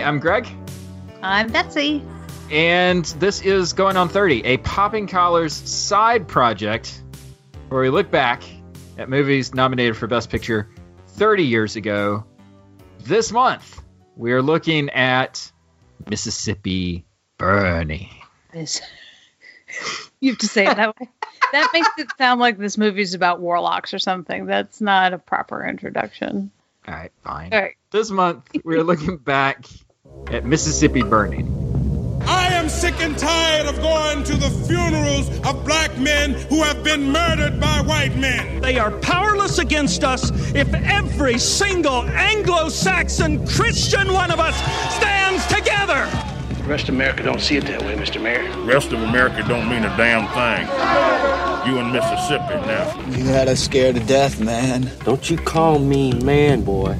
Hi, I'm Greg. I'm Betsy. And this is Going On 30, a Popping Collars side project where we look back at movies nominated for Best Picture 30 years ago. This month, we are looking at Mississippi Burning. You have to say it that way. That makes it sound like this movie is about warlocks or something. That's not a proper introduction. All right, fine. All right. This month, we're looking back at Mississippi Burning. I am sick and tired of going to the funerals of black men who have been murdered by white men. They are powerless against us if every single Anglo-Saxon Christian one of us stands together. The rest of America don't see it that way, Mr. Mayor. The rest of America don't mean a damn thing. You in Mississippi now. You had us scared to death, man. Don't you call me man, boy.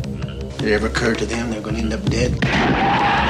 Did it ever occur to them they're going to end up dead?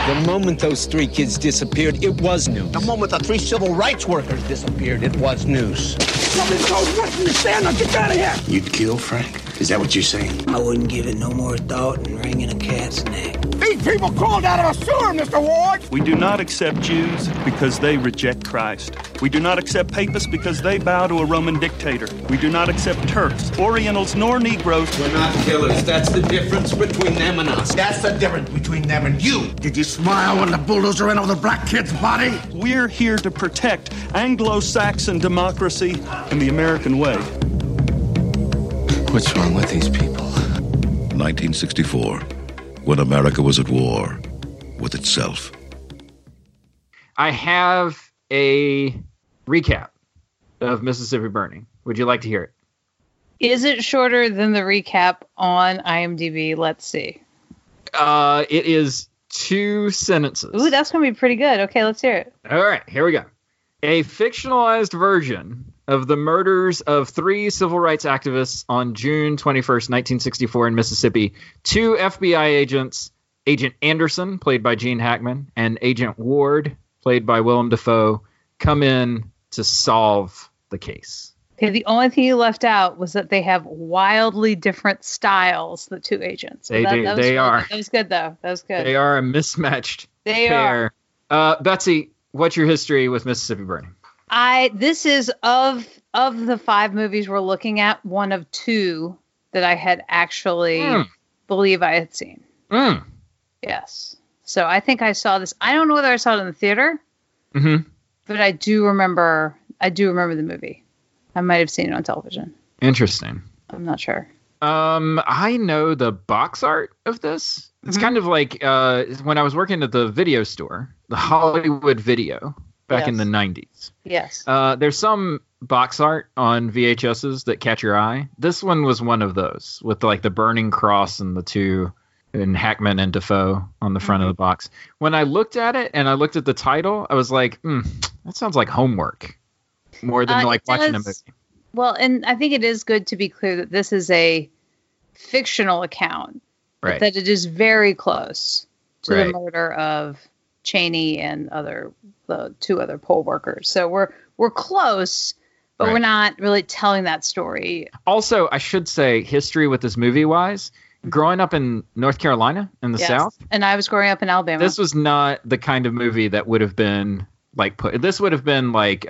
The moment those three kids disappeared, it was news. The moment the three civil rights workers disappeared, it was news. Something's called Western Standard. Get out of here! You'd kill Frank? Is that what you're saying? I wouldn't give it no more thought than wringing a cat's neck. These people crawled out of a sewer, Mr. Ward! We do not accept Jews because they reject Christ. We do not accept Papists because they bow to a Roman dictator. We do not accept Turks, Orientals, nor Negroes. We're not killers. That's the difference between them and us. That's the difference between them and you. Did you smile when the bulldozer ran over the black kid's body? We're here to protect Anglo-Saxon democracy and the American way. What's wrong with these people? 1964, when America was at war with itself. I have a recap of Mississippi Burning. Would you like to hear it? Is it shorter than the recap on IMDb? Let's see. It is 2 sentences. Ooh, that's going to be pretty good. Okay, let's hear it. All right, here we go. A fictionalized version of the murders of 3 civil rights activists on June 21st, 1964 in Mississippi. 2 FBI agents, Agent Anderson, played by Gene Hackman, and Agent Ward, played by Willem Dafoe, come in to solve the case. Okay, the only thing you left out was that they have wildly different styles, the 2 agents. They are. That was good, though. That was good. They are a mismatched pair. Betsy, what's your history with Mississippi Burning? This is, of the 5 movies we're looking at, one of 2 that I had actually believe I had seen. Mm. Yes. So I think I saw this. I don't know whether I saw it in the theater, but I do remember the movie. I might have seen it on television. Interesting. I'm not sure. I know the box art of this. It's kind of like when I was working at the video store, the Hollywood Video, back in the 90s. Yes. There's some box art on VHSs that catch your eye. This one was one of those with like the burning cross and the 2... and Hackman and Dafoe on the front of the box. When I looked at it and I looked at the title, I was like, that sounds like homework more than like watching a movie. Well, and I think it is good to be clear that this is a fictional account, right? That it is very close to the murder of Cheney and the 2 other poll workers. So we're close, but we're not really telling that story. Also, I should say history with this movie wise, growing up in North Carolina in the South. And I was growing up in Alabama. This was not the kind of movie that would have been like this would have been like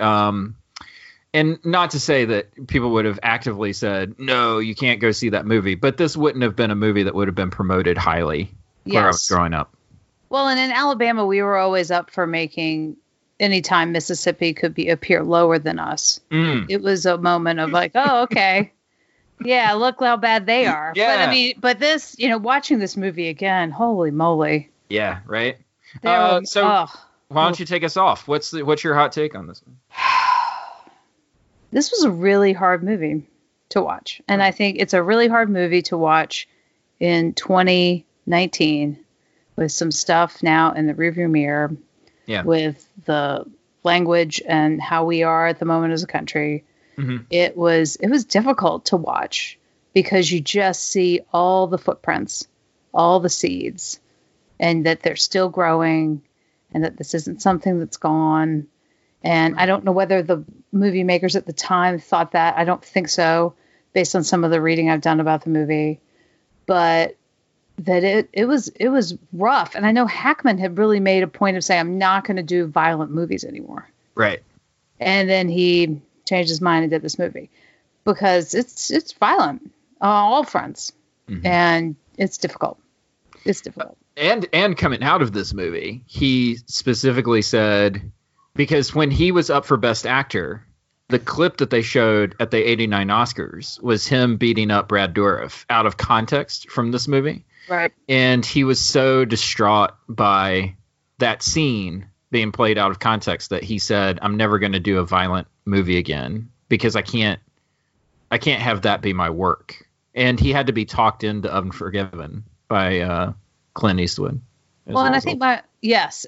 and not to say that people would have actively said, no, you can't go see that movie. But this wouldn't have been a movie that would have been promoted highly where I was growing up. Well, and in Alabama, we were always up for making any time Mississippi could appear lower than us. Mm. It was a moment of like, oh, OK. Yeah, look how bad they are. Yeah. But I mean, this, watching this movie again, holy moly. Yeah, right. Why don't you take us off? What's your hot take on this one? This was a really hard movie to watch. And I think it's a really hard movie to watch in 2019 with some stuff now in the rearview mirror. Yeah. With the language and how we are at the moment as a country. Mm-hmm. It was difficult to watch because you just see all the footprints, all the seeds, and that they're still growing and that this isn't something that's gone. And I don't know whether the movie makers at the time thought that. I don't think so, based on some of the reading I've done about the movie. But that it was rough. And I know Hackman had really made a point of saying, I'm not going to do violent movies anymore. Right. And then he changed his mind and did this movie because it's violent on all fronts. Mm-hmm. And it's difficult. It's difficult. And coming out of this movie, he specifically said, because when he was up for Best Actor, the clip that they showed at the 89 Oscars was him beating up Brad Dourif out of context from this movie. Right. And he was so distraught by that scene being played out of context that he said, I'm never going to do a violent movie again because I can't have that be my work. And he had to be talked into Unforgiven by Clint Eastwood. Well, and I think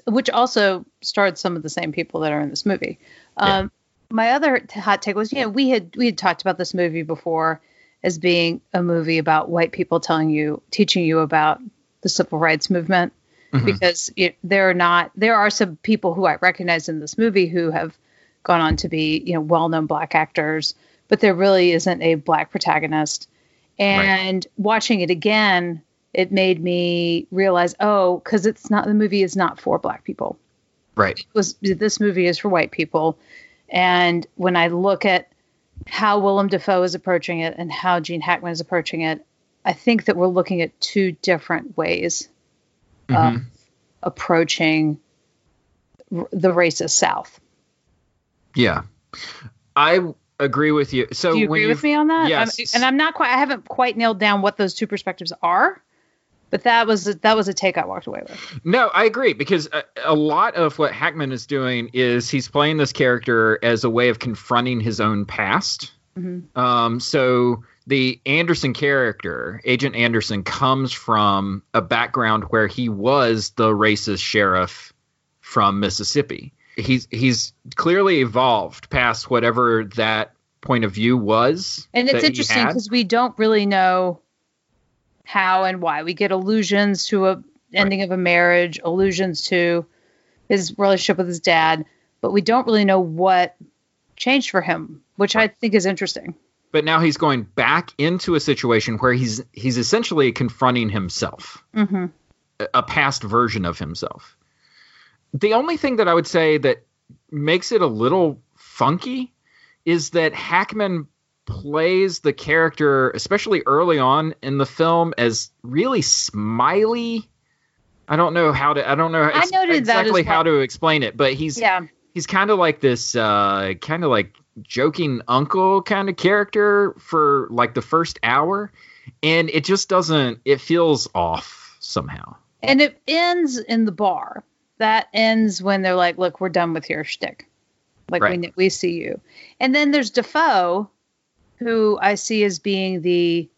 which also starred some of the same people that are in this movie. My other hot take was, we had talked about this movie before as being a movie about white people teaching you about the civil rights movement, mm-hmm. because there are some people who I recognize in this movie who have gone on to be, well-known black actors, but there really isn't a black protagonist. And right. Watching it again, it made me realize, because the movie is not for black people. Right. This movie is for white people. And when I look at how Willem Dafoe is approaching it and how Gene Hackman is approaching it, I think that we're looking at two different ways mm-hmm. of approaching the racist South. Yeah. I agree with you. So do you agree with me on that? Yes. I haven't quite nailed down what those two perspectives are. But that was a take I walked away with. No, I agree, because a lot of what Hackman is doing is he's playing this character as a way of confronting his own past. Mm-hmm. So the Anderson character, Agent Anderson, comes from a background where he was the racist sheriff from Mississippi. He's clearly evolved past whatever that point of view was. And it's interesting because we don't really know how and why. We get allusions to a ending right. of a marriage, allusions to his relationship with his dad, but we don't really know what changed for him, which right. I think is interesting. But now he's going back into a situation where he's essentially confronting himself, mm-hmm. a past version of himself. The only thing that I would say that makes it a little funky is that Hackman plays the character, especially early on in the film, as really smiley. I don't know how to explain it, but he's kind of like this kind of like joking uncle kind of character for like the first hour, and it just doesn't, it feels off somehow. And it ends in the bar. That ends when they're like, look, we're done with your shtick. Like right. we see you. And then there's Dafoe, who I see as being the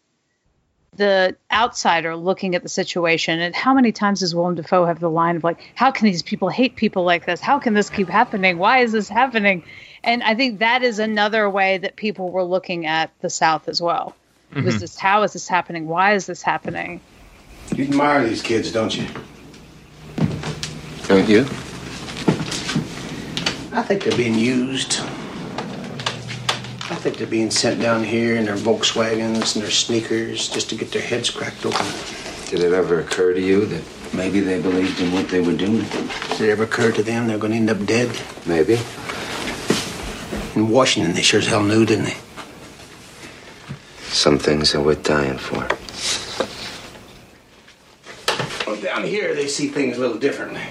outsider looking at the situation. And how many times does Willem Dafoe have the line of like, how can these people hate people like this? How can this keep happening? Why is this happening? And I think that is another way that people were looking at the South as well. Mm-hmm. It was this, how is this happening? Why is this happening? You admire these kids, don't you? Don't you? I think they're being used. I think they're being sent down here in their Volkswagens and their sneakers just to get their heads cracked open. Did it ever occur to you that maybe they believed in what they were doing? Did it ever occur to them they're going to end up dead? Maybe. In Washington, they sure as hell knew, didn't they? Some things are worth dying for. Well, down here, they see things a little differently.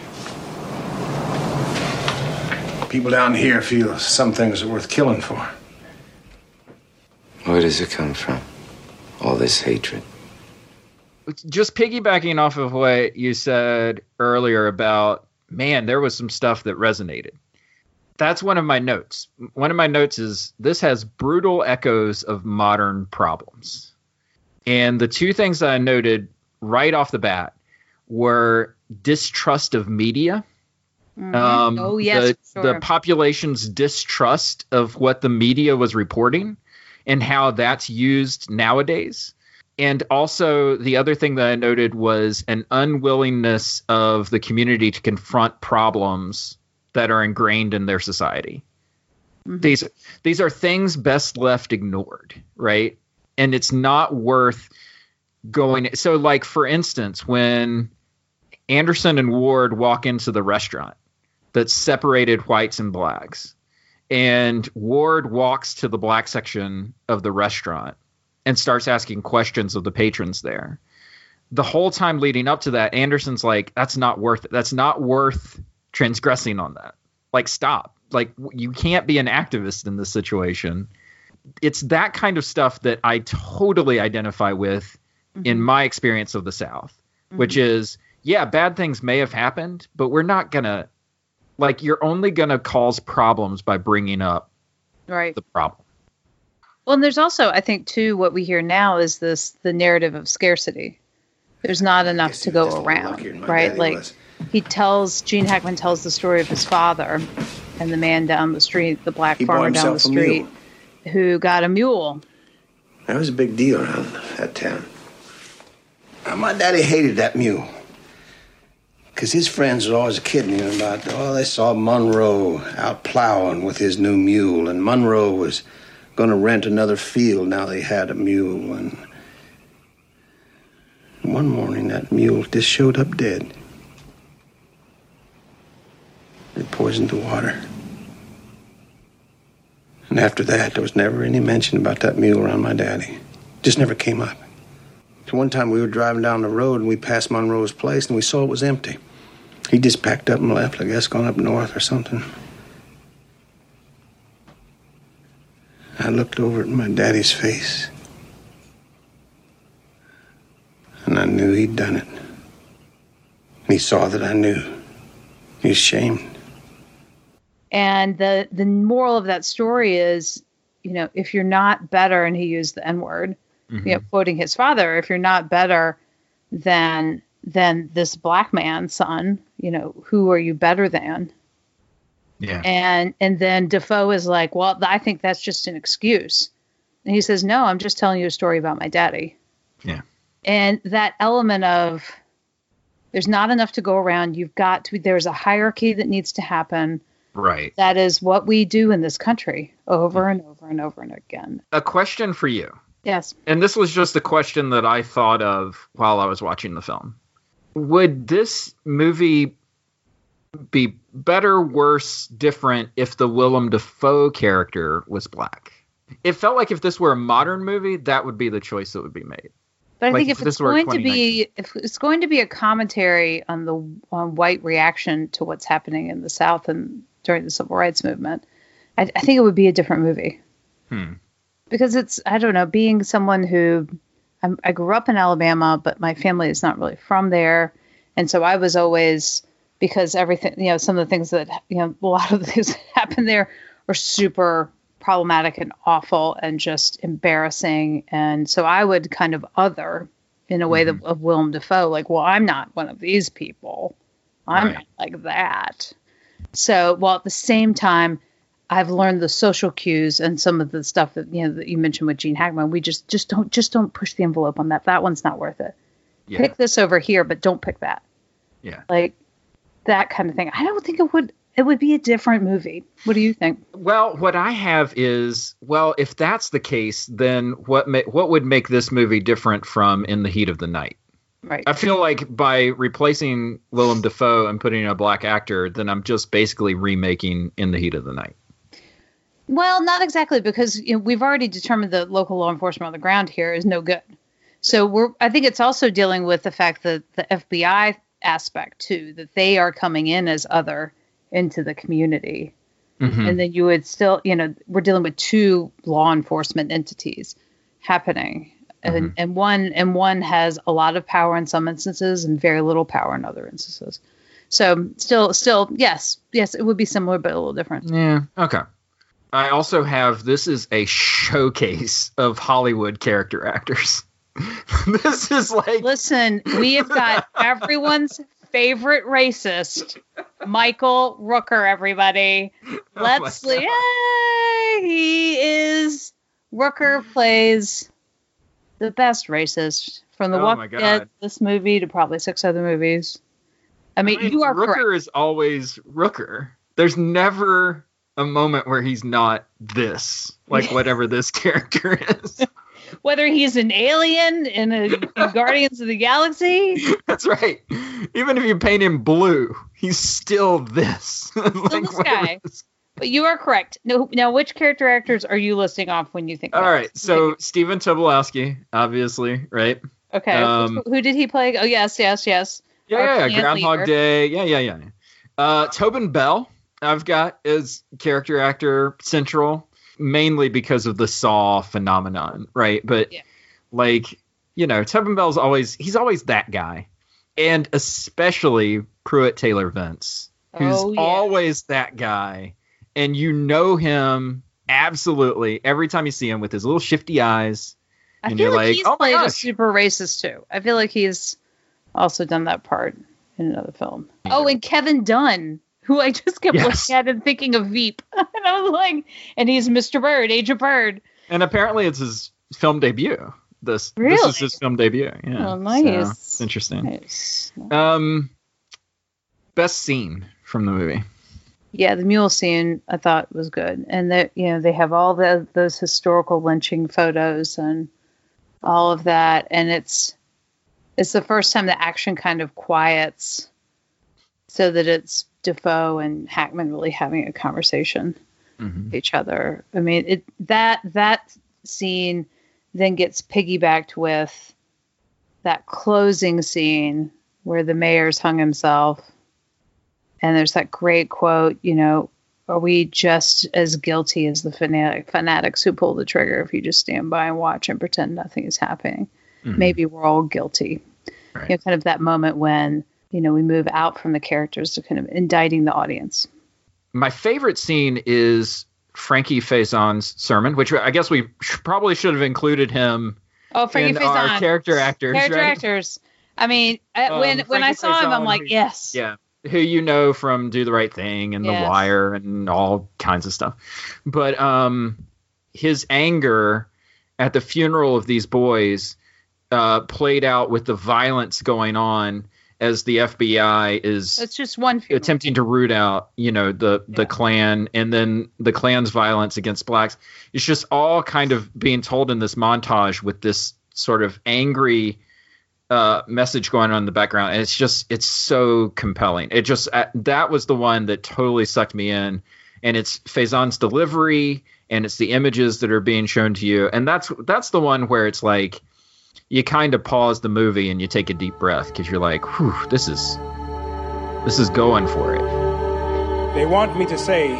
People down here feel some things are worth killing for. Where does it come from, all this hatred? Just piggybacking off of what you said earlier about, man, there was some stuff that resonated. That's one of my notes. One of my notes is this has brutal echoes of modern problems. And the two things that I noted right off the bat were distrust of media. Mm-hmm. The population's distrust of what the media was reporting, and how that's used nowadays. And also the other thing that I noted was an unwillingness of the community to confront problems that are ingrained in their society. Mm-hmm. These are things best left ignored, right? And it's not worth going. So, like, for instance, when Anderson and Ward walk into the restaurant that separated whites and blacks, and Ward walks to the black section of the restaurant and starts asking questions of the patrons there, the whole time leading up to that, Anderson's like, that's not worth it. That's not worth transgressing on that. Like, stop. Like, you can't be an activist in this situation. It's that kind of stuff that I totally identify with in my experience of the South, which is, yeah, bad things may have happened, but we're not going to, like, you're only going to cause problems by bringing up the problem. Well, and there's also, I think, too, what we hear now is this, the narrative of scarcity. There's not enough to go around, right? Like, Gene Hackman tells the story of his father and the man down the street, the black farmer down the street, who got a mule. That was a big deal around that town. Now, my daddy hated that mule because his friends would always kid me about, oh, they saw Monroe out plowing with his new mule, and Monroe was going to rent another field now they had a mule. And one morning that mule just showed up dead. They poisoned the water. And after that, there was never any mention about that mule around my daddy. Just never came up. One time we were driving down the road and we passed Monroe's place and we saw it was empty. He just packed up and left, I guess, gone up north or something. I looked over at my daddy's face. And I knew he'd done it. And he saw that I knew. He was ashamed. And the moral of that story is, you know, if you're not better, and he used the N-word, you know, quoting his father, if you're not better than this black man's son, you know, who are you better than? Yeah. And then Dafoe is like, well, I think that's just an excuse. And he says, no, I'm just telling you a story about my daddy. Yeah. And that element of, there's not enough to go around. You've got to, there's a hierarchy that needs to happen. Right. That is what we do in this country over and over and over and again. A question for you. Yes. And this was just a question that I thought of while I was watching the film. Would this movie be better, worse, different if the Willem Dafoe character was black? It felt like if this were a modern movie, that would be the choice that would be made. But I think if it's going to be a commentary on the white reaction to what's happening in the South and during the Civil Rights Movement, I think it would be a different movie. Because it's, I don't know, being someone who, I grew up in Alabama, but my family is not really from there. And so I was always, because everything, you know, some of the things that, you know, a lot of the things that happen there are super problematic and awful and just embarrassing. And so I would kind of other in a way of Willem Dafoe, like, well, I'm not one of these people. I'm not like that. So while at the same time, I've learned the social cues and some of the stuff that, you know, that you mentioned with Gene Hackman. We just don't push the envelope on that. That one's not worth it. Yeah. Pick this over here, but don't pick that. Yeah. Like that kind of thing. I don't think it would be a different movie. What do you think? Well, what I have is, well, if that's the case, then what would make this movie different from In the Heat of the Night? Right. I feel like by replacing Willem Dafoe and putting in a black actor, then I'm just basically remaking In the Heat of the Night. Well, not exactly, because you know, we've already determined that local law enforcement on the ground here is no good. So I think it's also dealing with the fact that the FBI aspect, too, that they are coming in as other into the community. And then you would still, you know, we're dealing with two law enforcement entities happening. And one has a lot of power in some instances and very little power in other instances. So still, yes, it would be similar, but a little different. Yeah. Okay. I also have, this is a showcase of Hollywood character actors. This is like... Listen, we have got everyone's favorite racist, Michael Rooker, everybody. Let's... Oh yay! He is... Rooker plays the best racist from The Walking Dead, this movie, to probably 6 other movies. I mean you are Rooker correct. Rooker is always Rooker. There's never... a moment where he's not this, like whatever this character is. whether he's an alien in a Guardians of the Galaxy. That's right. Even if you paint him blue, he's still this. Still this guy. But you are correct. Now, which character actors are you listing off when you think? All right. This? So Stephen Tobolowsky, obviously, right? Okay. Who did he play? Oh, yes. Yeah. Groundhog leader. Day. Yeah. Tobin Bell, I've got as character actor central, mainly because of the Saw phenomenon, right? But Tobin Bell's he's always that guy, and especially Pruitt Taylor Vince, who's always that guy, and you know him absolutely every time you see him with his little shifty eyes. And you're like, he's played a super racist too. I feel like he's also done that part in another film. Yeah. Oh, and Kevin Dunn, who I just kept looking at and thinking of Veep. And I was like, and he's Mr. Bird, Agent Bird. And apparently it's his film debut. This is his film debut. Yeah. Oh, nice. So it's interesting. Nice. Best scene from the movie. Yeah, the mule scene I thought was good. And that, they have all those historical lynching photos and all of that. And it's the first time the action kind of quiets so that it's Dafoe and Hackman really having a conversation with each other. I mean, that scene then gets piggybacked with that closing scene where the mayor's hung himself. And there's that great quote, are we just as guilty as the fanatics who pull the trigger if you just stand by and watch and pretend nothing is happening? Mm-hmm. Maybe we're all guilty. Right. Kind of that moment when, we move out from the characters to kind of indicting the audience. My favorite scene is Frankie Faison's sermon, which I guess we probably should have included him in Faison. Our character actors. I mean, when I saw Faison, him, I'm like, yes. Yeah. Who from Do the Right Thing and The Wire and all kinds of stuff. But his anger at the funeral of these boys played out with the violence going on as the FBI is attempting to root out, the Klan and then the Klan's violence against blacks. It's just all kind of being told in this montage with this sort of angry message going on in the background, and it's so compelling. It just that was the one that totally sucked me in, and it's Faison's delivery, and it's the images that are being shown to you, and that's the one where it's like you kind of pause the movie and you take a deep breath because you're like, whew, this is going for it. They want me to say,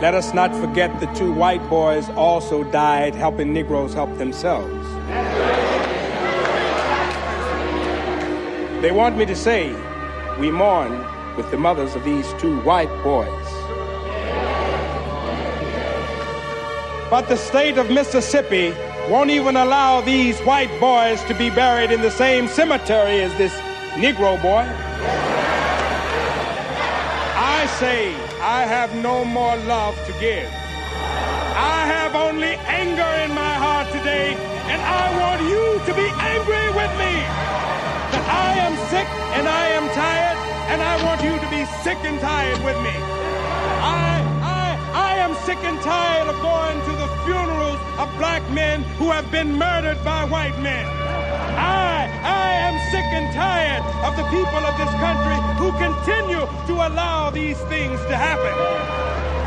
let us not forget the two white boys also died helping Negroes help themselves. They want me to say, we mourn with the mothers of these two white boys. But the state of Mississippi won't even allow these white boys to be buried in the same cemetery as this Negro boy. I say, I have no more love to give. I have only anger in my heart today, and I want you to be angry with me. I am sick and I am tired, and I want you to be sick and tired with me. I am sick and tired of going to the funerals of black men who have been murdered by white men. I am sick and tired of the people of this country who continue to allow these things to happen.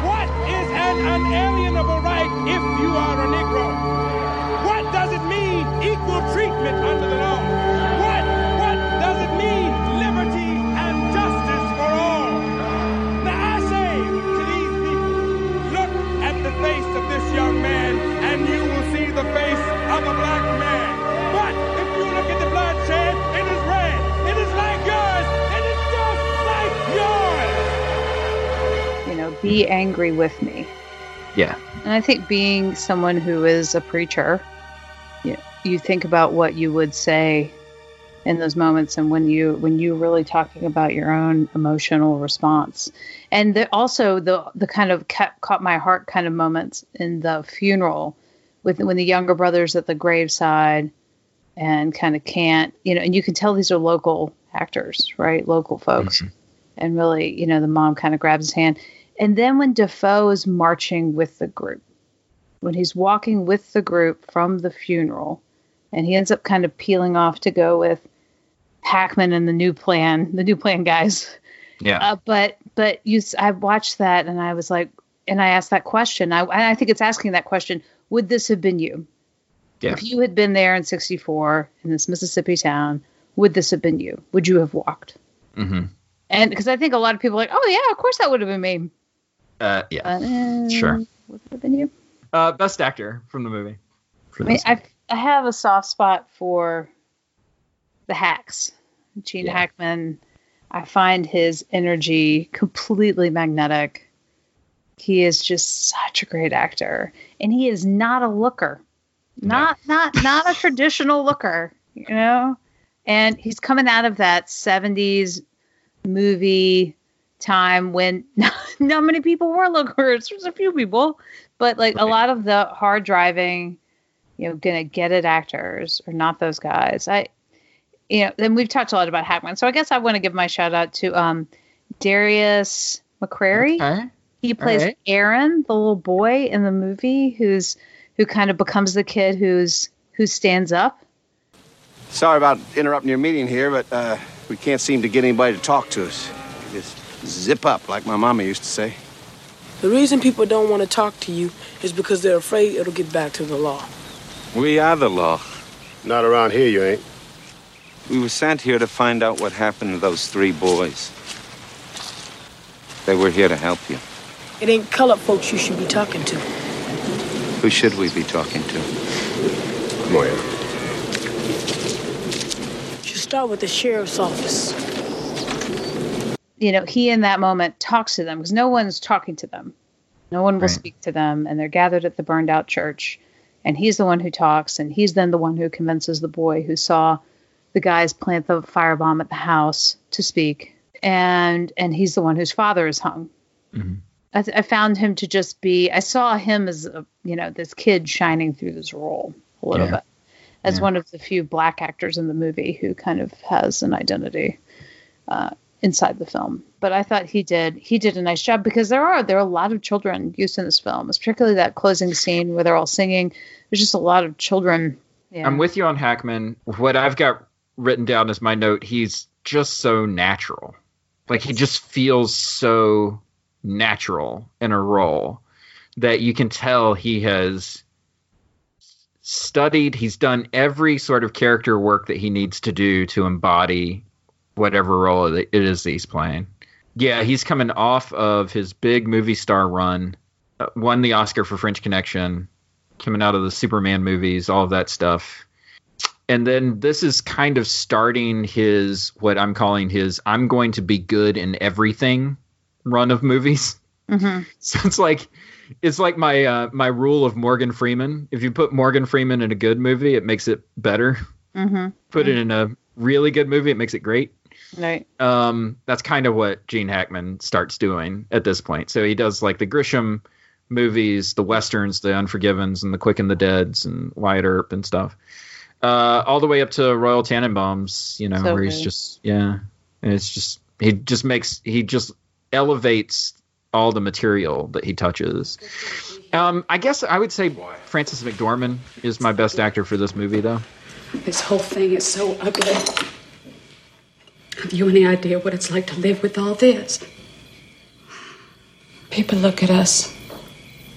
What is an unalienable right if you are a Negro? What does it mean equal treatment under the law? Young man, and you will see the face of a black man. But if you look at the bloodshed, it is red. It is like yours. It is just like yours. Be angry with me. Yeah. And I think being someone who is a preacher, you think about what you would say in those moments, and when you really talking about your own emotional response, and also the kind of caught my heart kind of moments in the funeral, when the younger brother's at the graveside, and kind of can't, and you can tell these are local actors, right, local folks, mm-hmm. and really, the mom kind of grabs his hand, and then when Dafoe is marching with the group, when he's walking with the group from the funeral. and he ends up kind of peeling off to go with Hackman and the new plan guys. Yeah. But I watched that and I was like, and I asked that question. I think it's asking that question. Would this have been you? Yeah. If you had been there in 1964 in this Mississippi town, would this have been you? Would you have walked? Mm-hmm. And because I think a lot of people are like, oh yeah, of course that would have been me. Yeah. Sure. Would it have been you? Best actor from the movie. I have a soft spot for the hacks. Gene Hackman. I find his energy completely magnetic. He is just such a great actor, and he is not a looker, not a traditional looker, you know. And he's coming out of that 70s movie time when not many people were lookers. There's a few people, but like a lot of the hard driving, you know, gonna get it actors are not those guys. And we've talked a lot about Hackman, so I guess I want to give my shout out to Darius McCrary. Okay. He plays Aaron, the little boy in the movie, who kind of becomes the kid who stands up. Sorry about interrupting your meeting here, but we can't seem to get anybody to talk to us. Just zip up, like my mama used to say. The reason people don't want to talk to you is because they're afraid it'll get back to the law. We are the law. Not around here, you ain't. We were sent here to find out what happened to those three boys. They were here to help you. It ain't colored folks you should be talking to. Who should we be talking to? Moya. You should start with the sheriff's office. You know, he in that moment talks to them because no one's talking to them. No one will speak to them, and they're gathered at the burned out church. And he's the one who talks, and he's then the one who convinces the boy who saw the guys plant the firebomb at the house to speak. And he's the one whose father is hung. Mm-hmm. I found him to just be, I saw him as, this kid shining through this role a little bit. As one of the few black actors in the movie who kind of has an identity inside the film. But I thought he did a nice job because there are a lot of children used in this film. It's particularly that closing scene where they're all singing. There's just a lot of children. Yeah. I'm with you on Hackman. What I've got written down as my note, he's just so natural. Like he just feels so natural in a role that you can tell he has studied. He's done every sort of character work that he needs to do to embody whatever role it is that he's playing. Yeah, he's coming off of his big movie star run, won the Oscar for French Connection, coming out of the Superman movies, all of that stuff. And then this is kind of starting what I'm calling his I'm going to be good in everything run of movies. Mm-hmm. So it's like my rule of Morgan Freeman. If you put Morgan Freeman in a good movie, it makes it better. Mm-hmm. Put it in a really good movie, it makes it great. Right. That's kind of what Gene Hackman starts doing at this point. So he does like the Grisham movies, the Westerns, the Unforgivens, and the Quick and the Deads, and Wyatt Earp and stuff. All the way up to Royal Tenenbaums, so where he's just, and it's just, he just elevates all the material that he touches. I guess I would say Francis McDormand is my best actor for this movie, though. This whole thing is so ugly. Have you any idea what it's like to live with all this? People look at us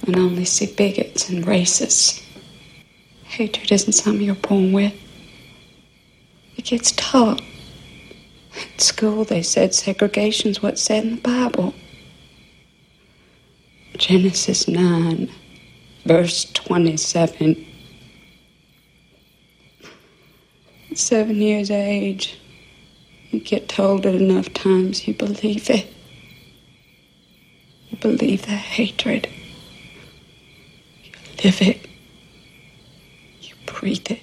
and only see bigots and racists. Hatred isn't something you're born with. It gets taught. At school, they said segregation's what's said in the Bible. Genesis 9, verse 27. 7 years of age, you get told it enough times, you believe it. You believe the hatred. You live it. Breathe it.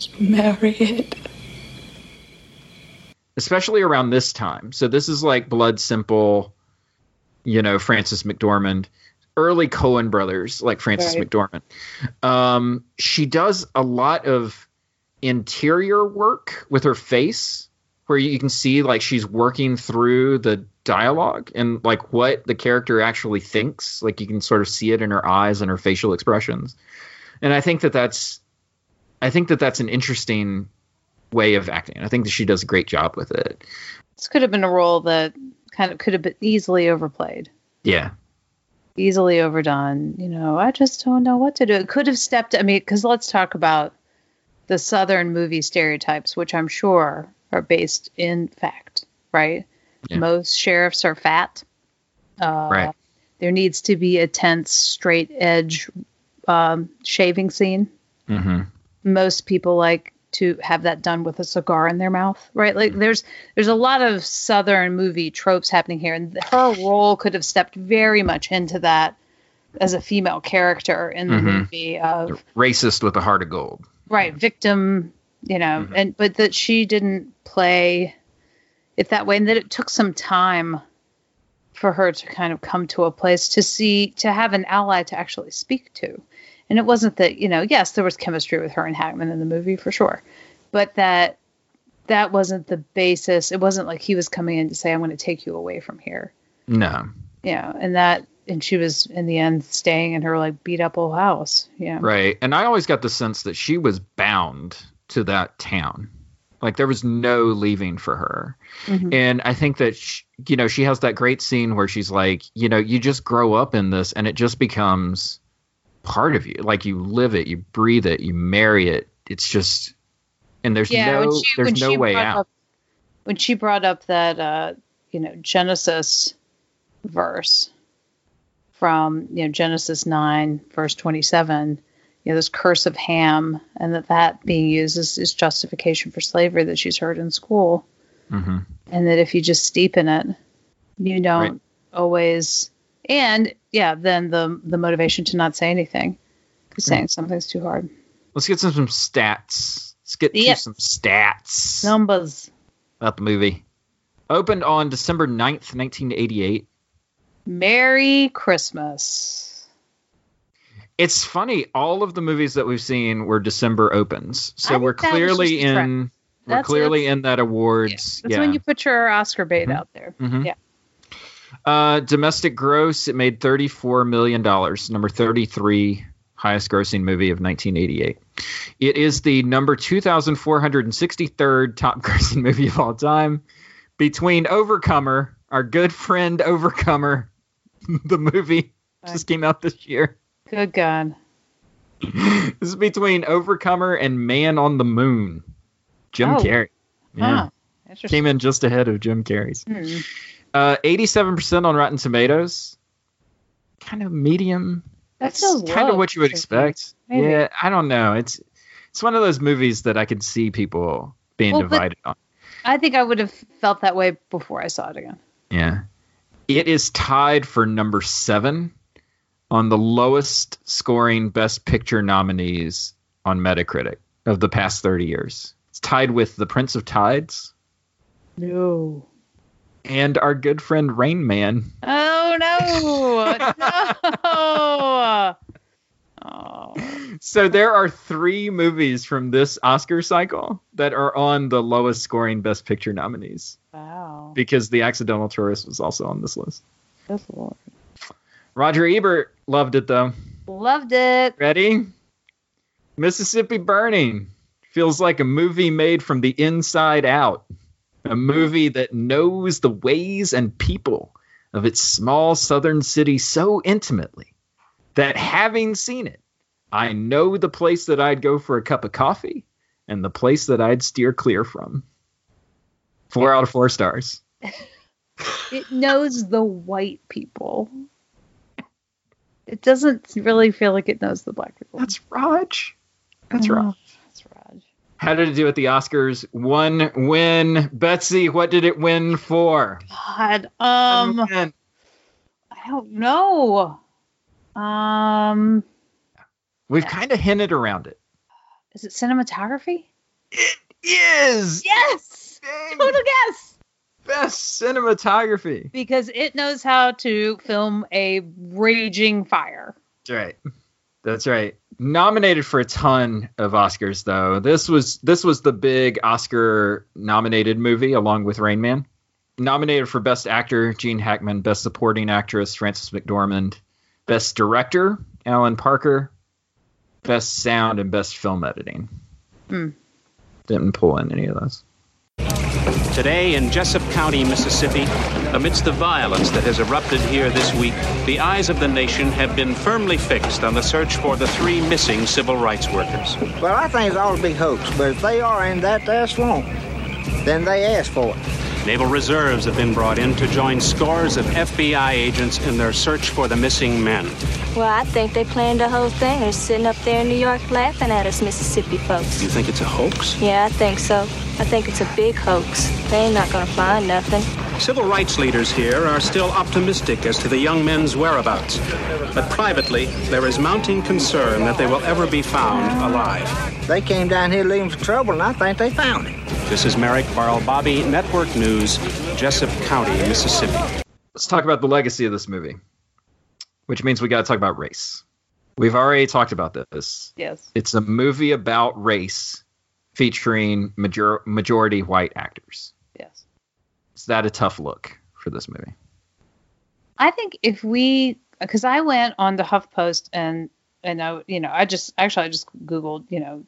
You marry it. Especially around this time. So this is like Blood Simple, Francis McDormand, early Coen brothers, like Francis McDormand. She does a lot of interior work with her face where you can see like she's working through the dialogue and like what the character actually thinks. Like you can sort of see it in her eyes and her facial expressions. And I think that that's an interesting way of acting. I think that she does a great job with it. This could have been a role that kind of could have been easily overplayed. Yeah. Easily overdone. You know, I just don't know what to do. It could have stepped. I mean, because let's talk about the Southern movie stereotypes, which I'm sure are based in fact, right? Yeah. Most sheriffs are fat. Right. There needs to be a tense, straight edge shaving scene. Mm-hmm. Most people like to have that done with a cigar in their mouth, right? Like there's a lot of Southern movie tropes happening here, and her role could have stepped very much into that as a female character in the movie of racist with a heart of gold, right? Victim, you know, and but that she didn't play it that way, and that it took some time for her to kind of come to a place to have an ally to actually speak to. And it wasn't that, you know, yes, there was chemistry with her and Hackman in the movie for sure, but that wasn't the basis. It wasn't like he was coming in to say, I'm going to take you away from here. No. Yeah. You know, and she was in the end staying in her like beat up old house. Yeah. Right. And I always got the sense that she was bound to that town. Like there was no leaving for her. Mm-hmm. And I think that, you know, she has that great scene where she's like, you know, you just grow up in this and it just becomes part of you. Like you live it, you breathe it, you marry it. It's just, and there's no way out. When she brought up that, you know, Genesis verse from, you know, Genesis 9, verse 27, you know, this curse of Ham, and that being used is justification for slavery that she's heard in school. Mm-hmm. And that if you just steep in it, you don't always. And yeah, then the motivation to not say anything because saying something's too hard. Let's get some stats. Let's get to some stats. Numbers. About the movie. Opened on December 9th, 1988. Merry Christmas. It's funny. All of the movies that we've seen were December opens. So we're clearly in that awards. Yeah. That's when you put your Oscar bait out there. Mm-hmm. Yeah. Domestic gross, it made $34 million, number 33 highest grossing movie of 1988. It is the number 2,463rd top grossing movie of all time, between Overcomer, our good friend Overcomer, the movie just came out this year. Good God. This is between Overcomer and Man on the Moon. Jim Carrey. Yeah. Huh. Came in just ahead of Jim Carrey's. Hmm. 87% on Rotten Tomatoes, kind of medium. That's kind of what you would expect. Maybe. Yeah, I don't know. It's one of those movies that I could see people being divided on. I think I would have felt that way before I saw it again. Yeah, it is tied for number 7 on the lowest scoring Best Picture nominees on Metacritic of the past 30 years. It's tied with The Prince of Tides. No. And our good friend Rain Man. Oh, no. Oh. So there are 3 movies from this Oscar cycle that are on the lowest scoring Best Picture nominees. Wow. Because The Accidental Tourist was also on this list. Good Lord. Roger Ebert loved it, though. Loved it. Ready? Mississippi Burning. Feels like a movie made from the inside out. A movie that knows the ways and people of its small southern city so intimately that having seen it, I know the place that I'd go for a cup of coffee and the place that I'd steer clear from. 4 out of 4 stars. It knows the white people. It doesn't really feel like it knows the black people. That's Raj. That's Raj. How did it do at the Oscars? 1 win. Betsy, what did it win for? God, I don't know. We've kind of hinted around it. Is it cinematography? It is. Yes. Dang. Total guess. Best cinematography. Because it knows how to film a raging fire. That's right. That's right. Nominated for a ton of Oscars, though. This was the big Oscar-nominated movie, along with Rain Man. Nominated for Best Actor, Gene Hackman. Best Supporting Actress, Francis McDormand. Best Director, Alan Parker. Best sound and best film editing. Didn't pull in any of those. Today in Jessup County, Mississippi, amidst the violence that has erupted here this week, the eyes of the nation have been firmly fixed on the search for the three missing civil rights workers. Well, I think it ought to be hoax, but if they are in that there swamp, then they ask for it. Naval reserves have been brought in to join scores of FBI agents in their search for the missing men. Well, I think they planned the whole thing. They're sitting up there in New York laughing at us Mississippi folks. You think it's a hoax? Yeah, I think so. I think it's a big hoax. They ain't not gonna find nothing. Civil rights leaders here are still optimistic as to the young men's whereabouts. But privately, there is mounting concern that they will ever be found alive. They came down here looking for trouble, and I think they found it. This is Merrick Barl-Bobby, Network News, Jessup County, Mississippi. Let's talk about the legacy of this movie, which means we got to talk about race. We've already talked about this. Yes. It's a movie about race featuring majority white actors. Yes. Is that a tough look for this movie? I think if we, because I went on the HuffPost and I, you know, I just Googled, you know,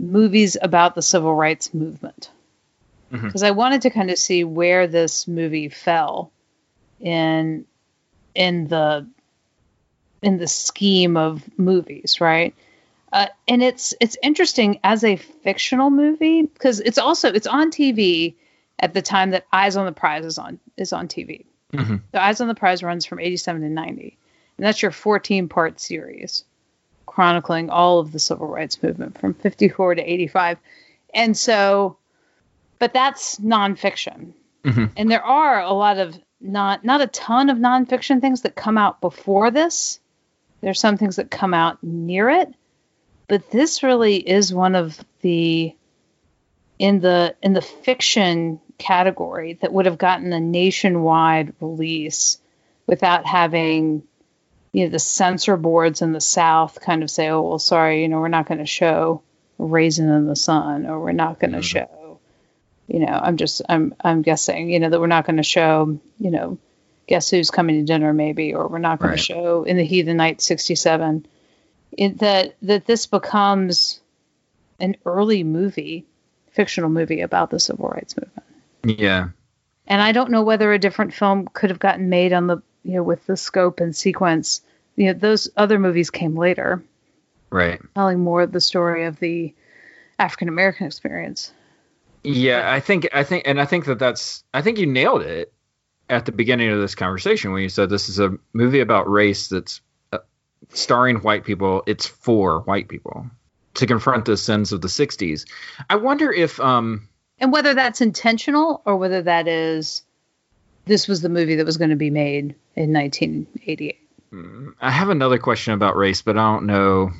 movies about the civil rights movement, because I wanted to kind of see where this movie fell in the scheme of movies, right? And it's interesting as a fictional movie, because it's on TV at the time that Eyes on the Prize is on TV. So Eyes on the Prize runs from 87 to 90. And that's your 14-part series chronicling all of the civil rights movement from 54 to 85. And so, but that's nonfiction. And there are a lot of not a ton of nonfiction things that come out before this. There's some things that come out near it. But this really is one of the in the fiction category that would have gotten a nationwide release without having, you know, the censor boards in the South kind of say, oh, well, sorry, you know, we're not going to show Raisin in the Sun, or we're not going to show, you know, I'm guessing, you know, that we're not going to show, you know, Guess Who's Coming to Dinner, maybe, or we're not going to show In the Heat of the Night, 1967. That this becomes an early movie, fictional movie about the civil rights movement. Yeah. And I don't know whether a different film could have gotten made on the, you know, with the scope and sequence. You know, those other movies came later. Right. Telling more of the story of the African-American experience. Yeah, I think you nailed it at the beginning of this conversation when you said this is a movie about race that's starring white people. It's for white people to confront the sins of the 60s. I wonder if and whether that's intentional or whether that is, this was the movie that was going to be made in 1988. I have another question about race, but I don't know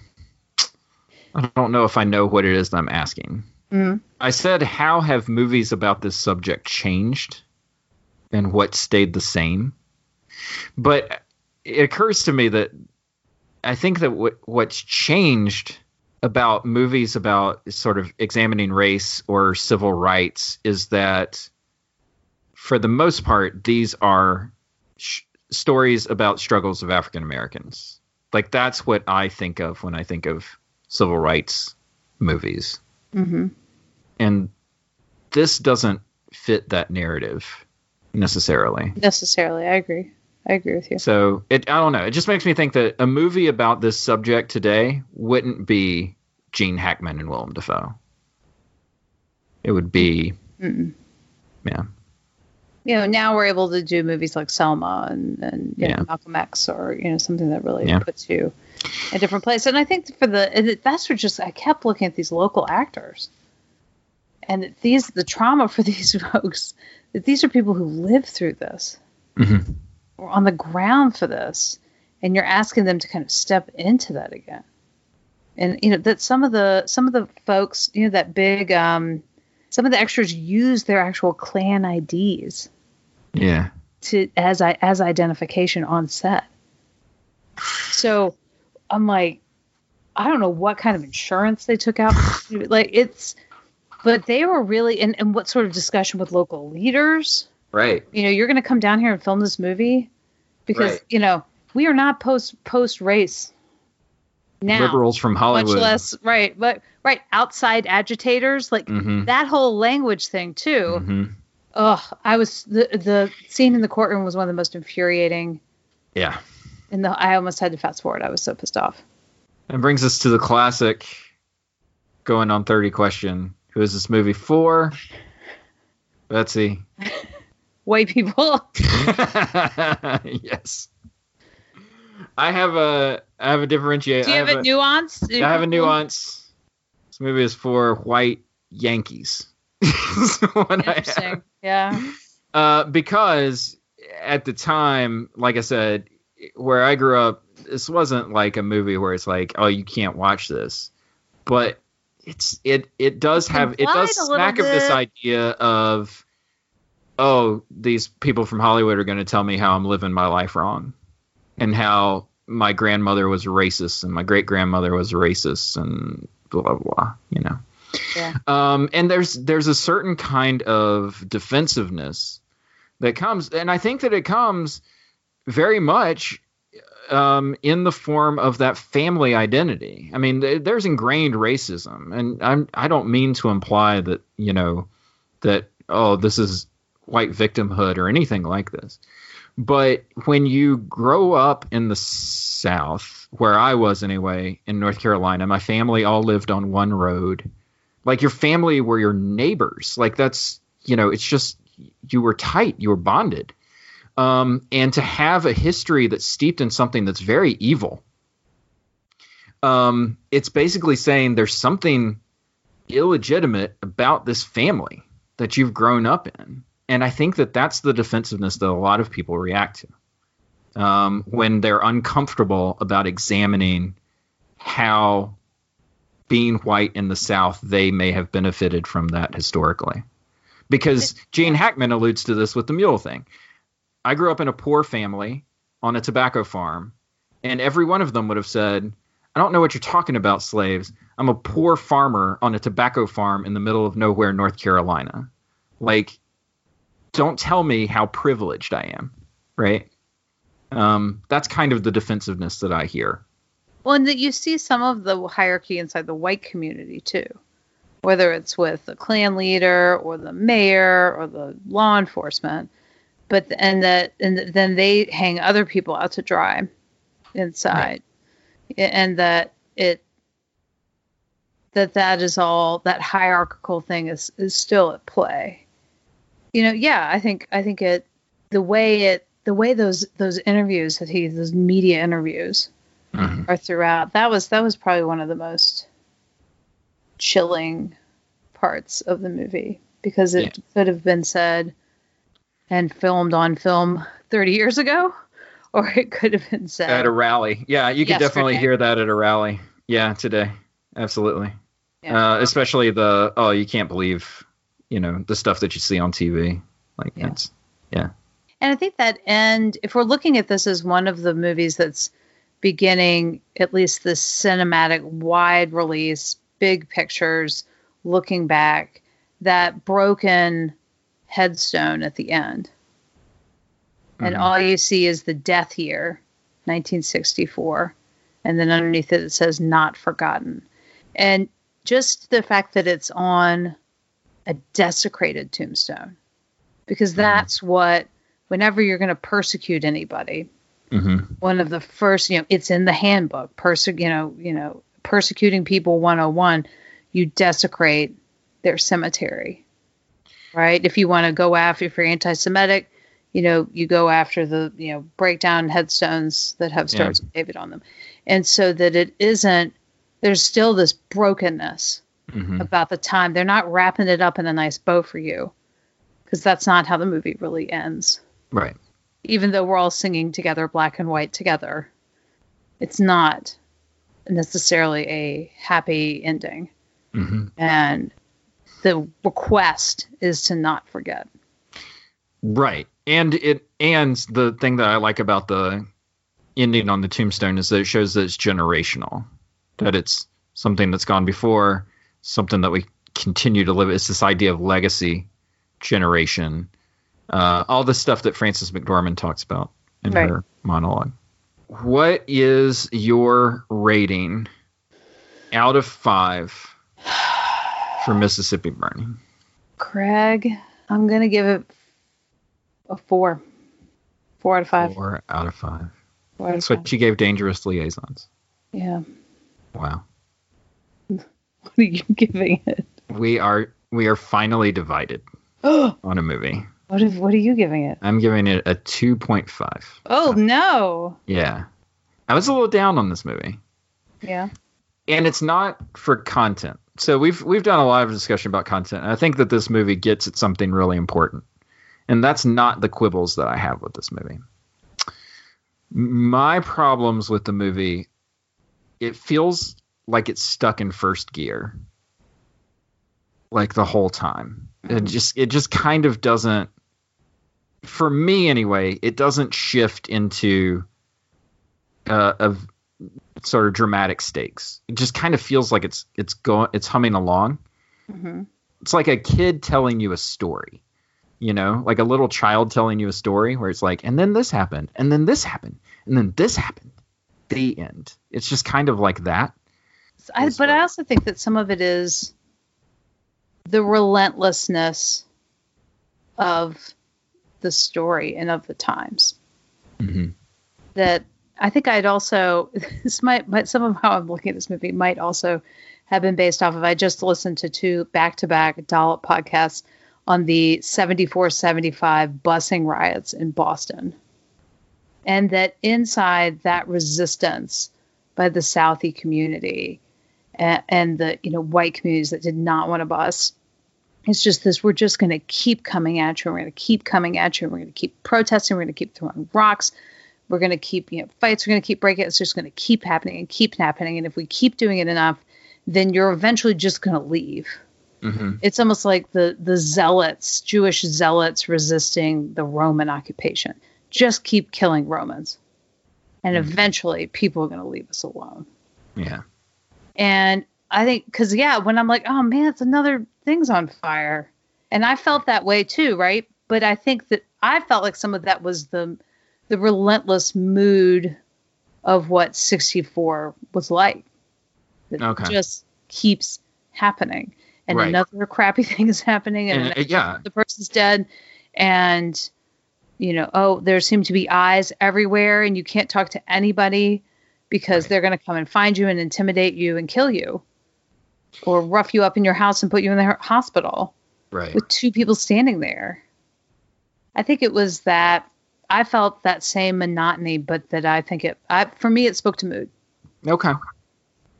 if I know what it is that I'm asking. I said, how have movies about this subject changed and what stayed the same? But it occurs to me that I think that what's changed about movies about sort of examining race or civil rights is that, for the most part, these are stories about struggles of African Americans. Like, that's what I think of when I think of civil rights movies. And this doesn't fit that narrative necessarily. I agree. with you. So I don't know. It just makes me think that a movie about this subject today wouldn't be Gene Hackman and Willem Dafoe. It would be, yeah. You know, now we're able to do movies like Selma and you know, Malcolm X, or, you know, something that really puts you in a different place. And I think I kept looking at these local actors, and the trauma for these folks, that these are people who lived through this. We're on the ground for this, and you're asking them to kind of step into that again. And, you know, that some of the folks, you know, that big, some of the extras use their actual Klan IDs. Yeah. To, as identification on set. So I'm like, I don't know what kind of insurance they took out. Like, it's, but they were really in what sort of discussion with local leaders. Right. You know, you're going to come down here and film this movie because, you know, we are not post race. now, liberals from Hollywood, much less but outside agitators, like that whole language thing too. Oh, I was the scene in the courtroom was one of the most infuriating. Yeah, and I almost had to fast forward. I was so pissed off. And brings us to the classic Going on 30 question: who is this movie for? Betsy. White people. Yes. I have a differentiate. Do you have a nuance? I have a nuance. This movie is for white Yankees. Interesting. Yeah. Because at the time, like I said, where I grew up, this wasn't like a movie where it's like, oh, you can't watch this. But it does smack of this idea of, oh, these people from Hollywood are going to tell me how I'm living my life wrong, and how my grandmother was racist and my great grandmother was racist and blah, blah, blah, you know. Yeah. And there's a certain kind of defensiveness that comes, and I think that it comes very much in the form of that family identity. I mean, there's ingrained racism, and I don't mean to imply that, you know, that, oh, this is white victimhood or anything like this. But when you grow up in the South, where I was anyway, in North Carolina, my family all lived on one road. Like, your family were your neighbors. Like, that's, you know, it's just, you were tight, you were bonded. And to have a history that's steeped in something that's very evil, it's basically saying there's something illegitimate about this family that you've grown up in. And I think that that's the defensiveness that a lot of people react to when they're uncomfortable about examining how being white in the South, they may have benefited from that historically. Because Gene Hackman alludes to this with the mule thing. I grew up in a poor family on a tobacco farm, and every one of them would have said, I don't know what you're talking about, slaves. I'm a poor farmer on a tobacco farm in the middle of nowhere, North Carolina. Like, don't tell me how privileged I am, right? That's kind of the defensiveness that I hear. Well, and that you see some of the hierarchy inside the white community, too. Whether it's with the Klan leader or the mayor or the law enforcement. And then they hang other people out to dry inside. Right. And that is all, that hierarchical thing is still at play. You know, yeah, I think the way those interviews that those media interviews are throughout, that was probably one of the most chilling parts of the movie, because it could have been said and filmed on film 30 years ago, or it could have been said at a rally. Yeah, you could definitely hear that at a rally. Yeah, today, absolutely. Yeah. Especially the you can't believe, you know, the stuff that you see on TV. Like, that's, yeah. And I think that, and if we're looking at this as one of the movies that's beginning at least this cinematic wide release, big pictures, looking back, that broken headstone at the end. And all you see is the death year, 1964. And then underneath it, it says not forgotten. And just the fact that it's on a desecrated tombstone, because that's what, whenever you're going to persecute anybody, one of the first, you know, it's in the handbook, persecuting people 101, you desecrate their cemetery, right? If you want to go after, if you're anti-Semitic, you know, you go after the, you know, break down headstones that have stars of David on them. And so that it isn't, there's still this brokenness about the time. They're not wrapping it up in a nice bow for you, because that's not how the movie really ends. Right. Even though we're all singing together, black and white together, it's not necessarily a happy ending. And the request is to not forget. Right. And the thing that I like about the ending on the tombstone is that it shows that it's generational, that it's something that's gone before, something that we continue to live. It's this idea of legacy, generation, all the stuff that Francis McDormand talks about in her monologue. what is your rating out of 5 for Mississippi Burning? Craig, I'm going to give it a 4. 4 out of 5. 4 out of 5. That's what you gave Dangerous Liaisons. Yeah. Wow. What are you giving it? We are finally divided on a movie. What are you giving it? I'm giving it a 2.5. Oh, no. Yeah. I was a little down on this movie. Yeah. And it's not for content. So we've done a lot of discussion about content. And I think that this movie gets at something really important. And that's not the quibbles that I have with this movie. My problems with the movie, it feels like it's stuck in first gear. Like the whole time. It just kind of doesn't, for me anyway, it doesn't shift into sort of dramatic stakes. It just kind of feels like it's humming along. Mm-hmm. It's like a kid telling you a story, you know, like a little child telling you a story where it's like, and then this happened, and then this happened, and then this happened. The end. It's just kind of like that. But I also think that some of it is the relentlessness of the story and of the times. Mm-hmm. That I think I'd also, this might some of how I'm looking at this movie might also have been based off of, I just listened to 2 back-to-back Dollop podcasts on the 74-75 busing riots in Boston. And that inside that resistance by the Southie community and the, you know, white communities that did not want to bus, it's just this, we're just going to keep coming at you. We're going to keep coming at you. We're going to keep protesting. We're going to keep throwing rocks. We're going to keep, you know, fights. We're going to keep breaking. It's just going to keep happening and keep happening. And if we keep doing it enough, then you're eventually just going to leave. Mm-hmm. It's almost like the zealots, Jewish zealots resisting the Roman occupation. Just keep killing Romans. And mm-hmm. eventually people are going to leave us alone. Yeah. And I think, because, yeah, when I'm like, oh, man, it's another thing's on fire. And I felt that way, too, right? But I think that I felt like some of that was the relentless mood of what 64 was like. That just keeps happening. And another crappy thing is happening. And the person's dead. And, you know, oh, there seem to be eyes everywhere. And you can't talk to anybody. Because they're going to come and find you and intimidate you and kill you. Or rough you up in your house and put you in the hospital. Right. With 2 people standing there. I think it was that I felt that same monotony, but that I think for me, it spoke to mood. Okay.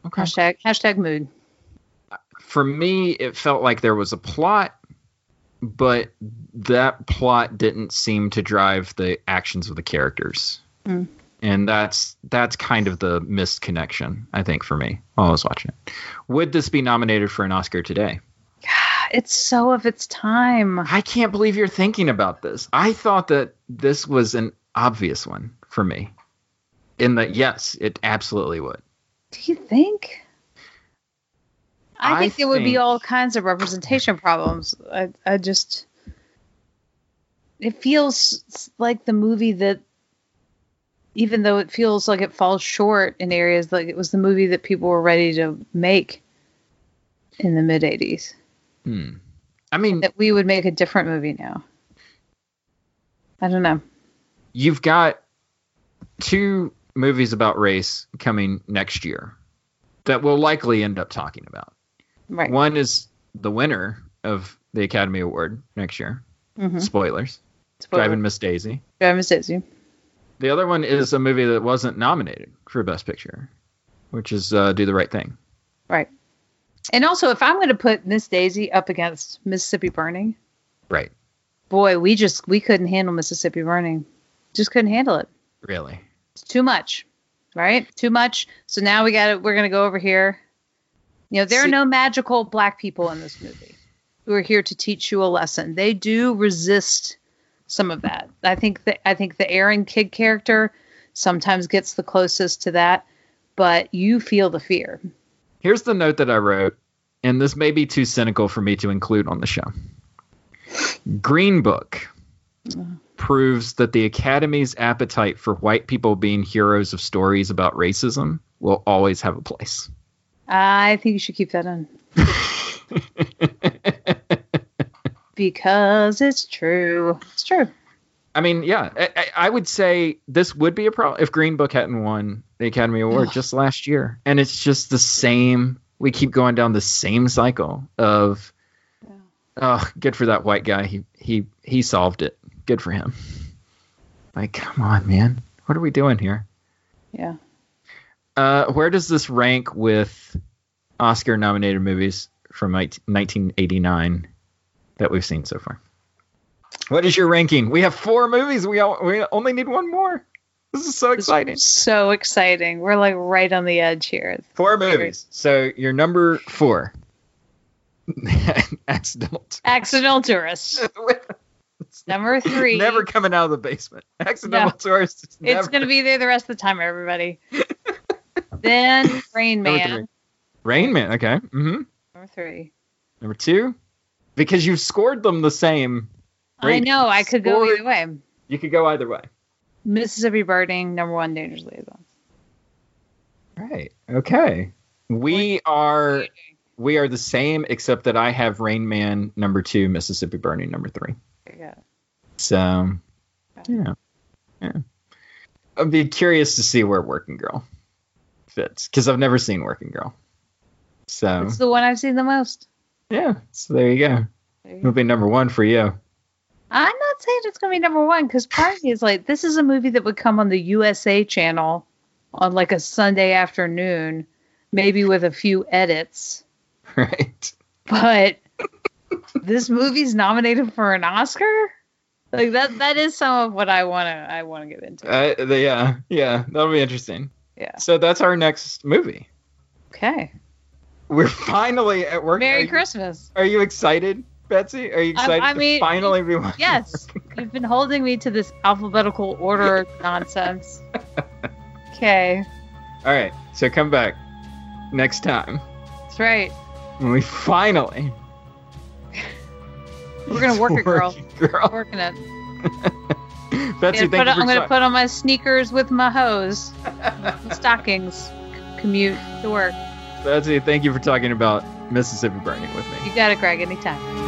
Hashtag mood. For me, it felt like there was a plot, but that plot didn't seem to drive the actions of the characters. Mm. And that's kind of the missed connection, I think, for me while I was watching it. Would this be nominated for an Oscar today? It's so of its time. I can't believe you're thinking about this. I thought that this was an obvious one for me. In that, yes, it absolutely would. Do you think? I think there would be all kinds of representation problems. I just... It feels like the movie that, even though it feels like it falls short in areas, like it was the movie that people were ready to make in the mid 80s. Hmm. I mean, that we would make a different movie now. I don't know. You've got 2 movies about race coming next year that we'll likely end up talking about. Right. One is the winner of the Academy Award next year. Mm-hmm. Spoilers. Driving Miss Daisy. The other one is a movie that wasn't nominated for Best Picture, which is Do the Right Thing. Right. And also, if I'm going to put Miss Daisy up against Mississippi Burning. Right. Boy, we couldn't handle Mississippi Burning. Just couldn't handle it. Really? It's too much. Right? Too much. So now we're going to go over here. You know, there are no magical black people in this movie who are here to teach you a lesson. They do resist some of that. I think the Aaron Kidd character sometimes gets the closest to that, but you feel the fear. Here's the note that I wrote, and this may be too cynical for me to include on the show. Green Book proves that the Academy's appetite for white people being heroes of stories about racism will always have a place. I think you should keep that in. Because it's true. It's true. I mean, yeah, I would say this would be a problem if Green Book hadn't won the Academy Award just last year. And it's just the same. We keep going down the same cycle of, oh, good for that white guy. He solved it. Good for him. Like, come on, man. What are we doing here? Yeah. Where does this rank with Oscar-nominated movies from 1989 that we've seen so far? What is your ranking? We have four movies. We only need one more. This is so exciting. So exciting. We're like right on the edge here. Four movies. So you're number four. Accidental Tourist. Number three. Never coming out of the basement. Accidental Tourist. It's going to be there the rest of the time, everybody. Then Rain Man. Rain Man. Okay. Mm-hmm. Number three. Number two. Because you've scored them the same. I know. I could go either way. You could go either way. Mississippi Burning, number one, Dangerous Liaisons. Right. Okay. We are the same, except that I have Rain Man number two, Mississippi Burning number three. Yeah. So, yeah. I'd be curious to see where Working Girl fits, because I've never seen Working Girl. So it's the one I've seen the most. Yeah. So there you go. It'll be number one for you. I'm not saying it's going to be number one, because part of me is like, this is a movie that would come on the USA channel on like a Sunday afternoon, maybe with a few edits. Right. But this movie's nominated for an Oscar? Like that is some of what I want to get into. Yeah, that'll be interesting. Yeah. So that's our next movie. Okay. We're finally at work. Merry Christmas. Are you excited? Betsy, are you excited to finally be watching? Yes. You've been holding me to this alphabetical order nonsense. Okay. All right. So come back next time. That's right. When we finally. We're going to work it, girl. We're working it. Betsy, I'm going to put on my sneakers with my hose, my stockings, commute to work. Betsy, thank you for talking about Mississippi Burning with me. You got it, Greg. Anytime.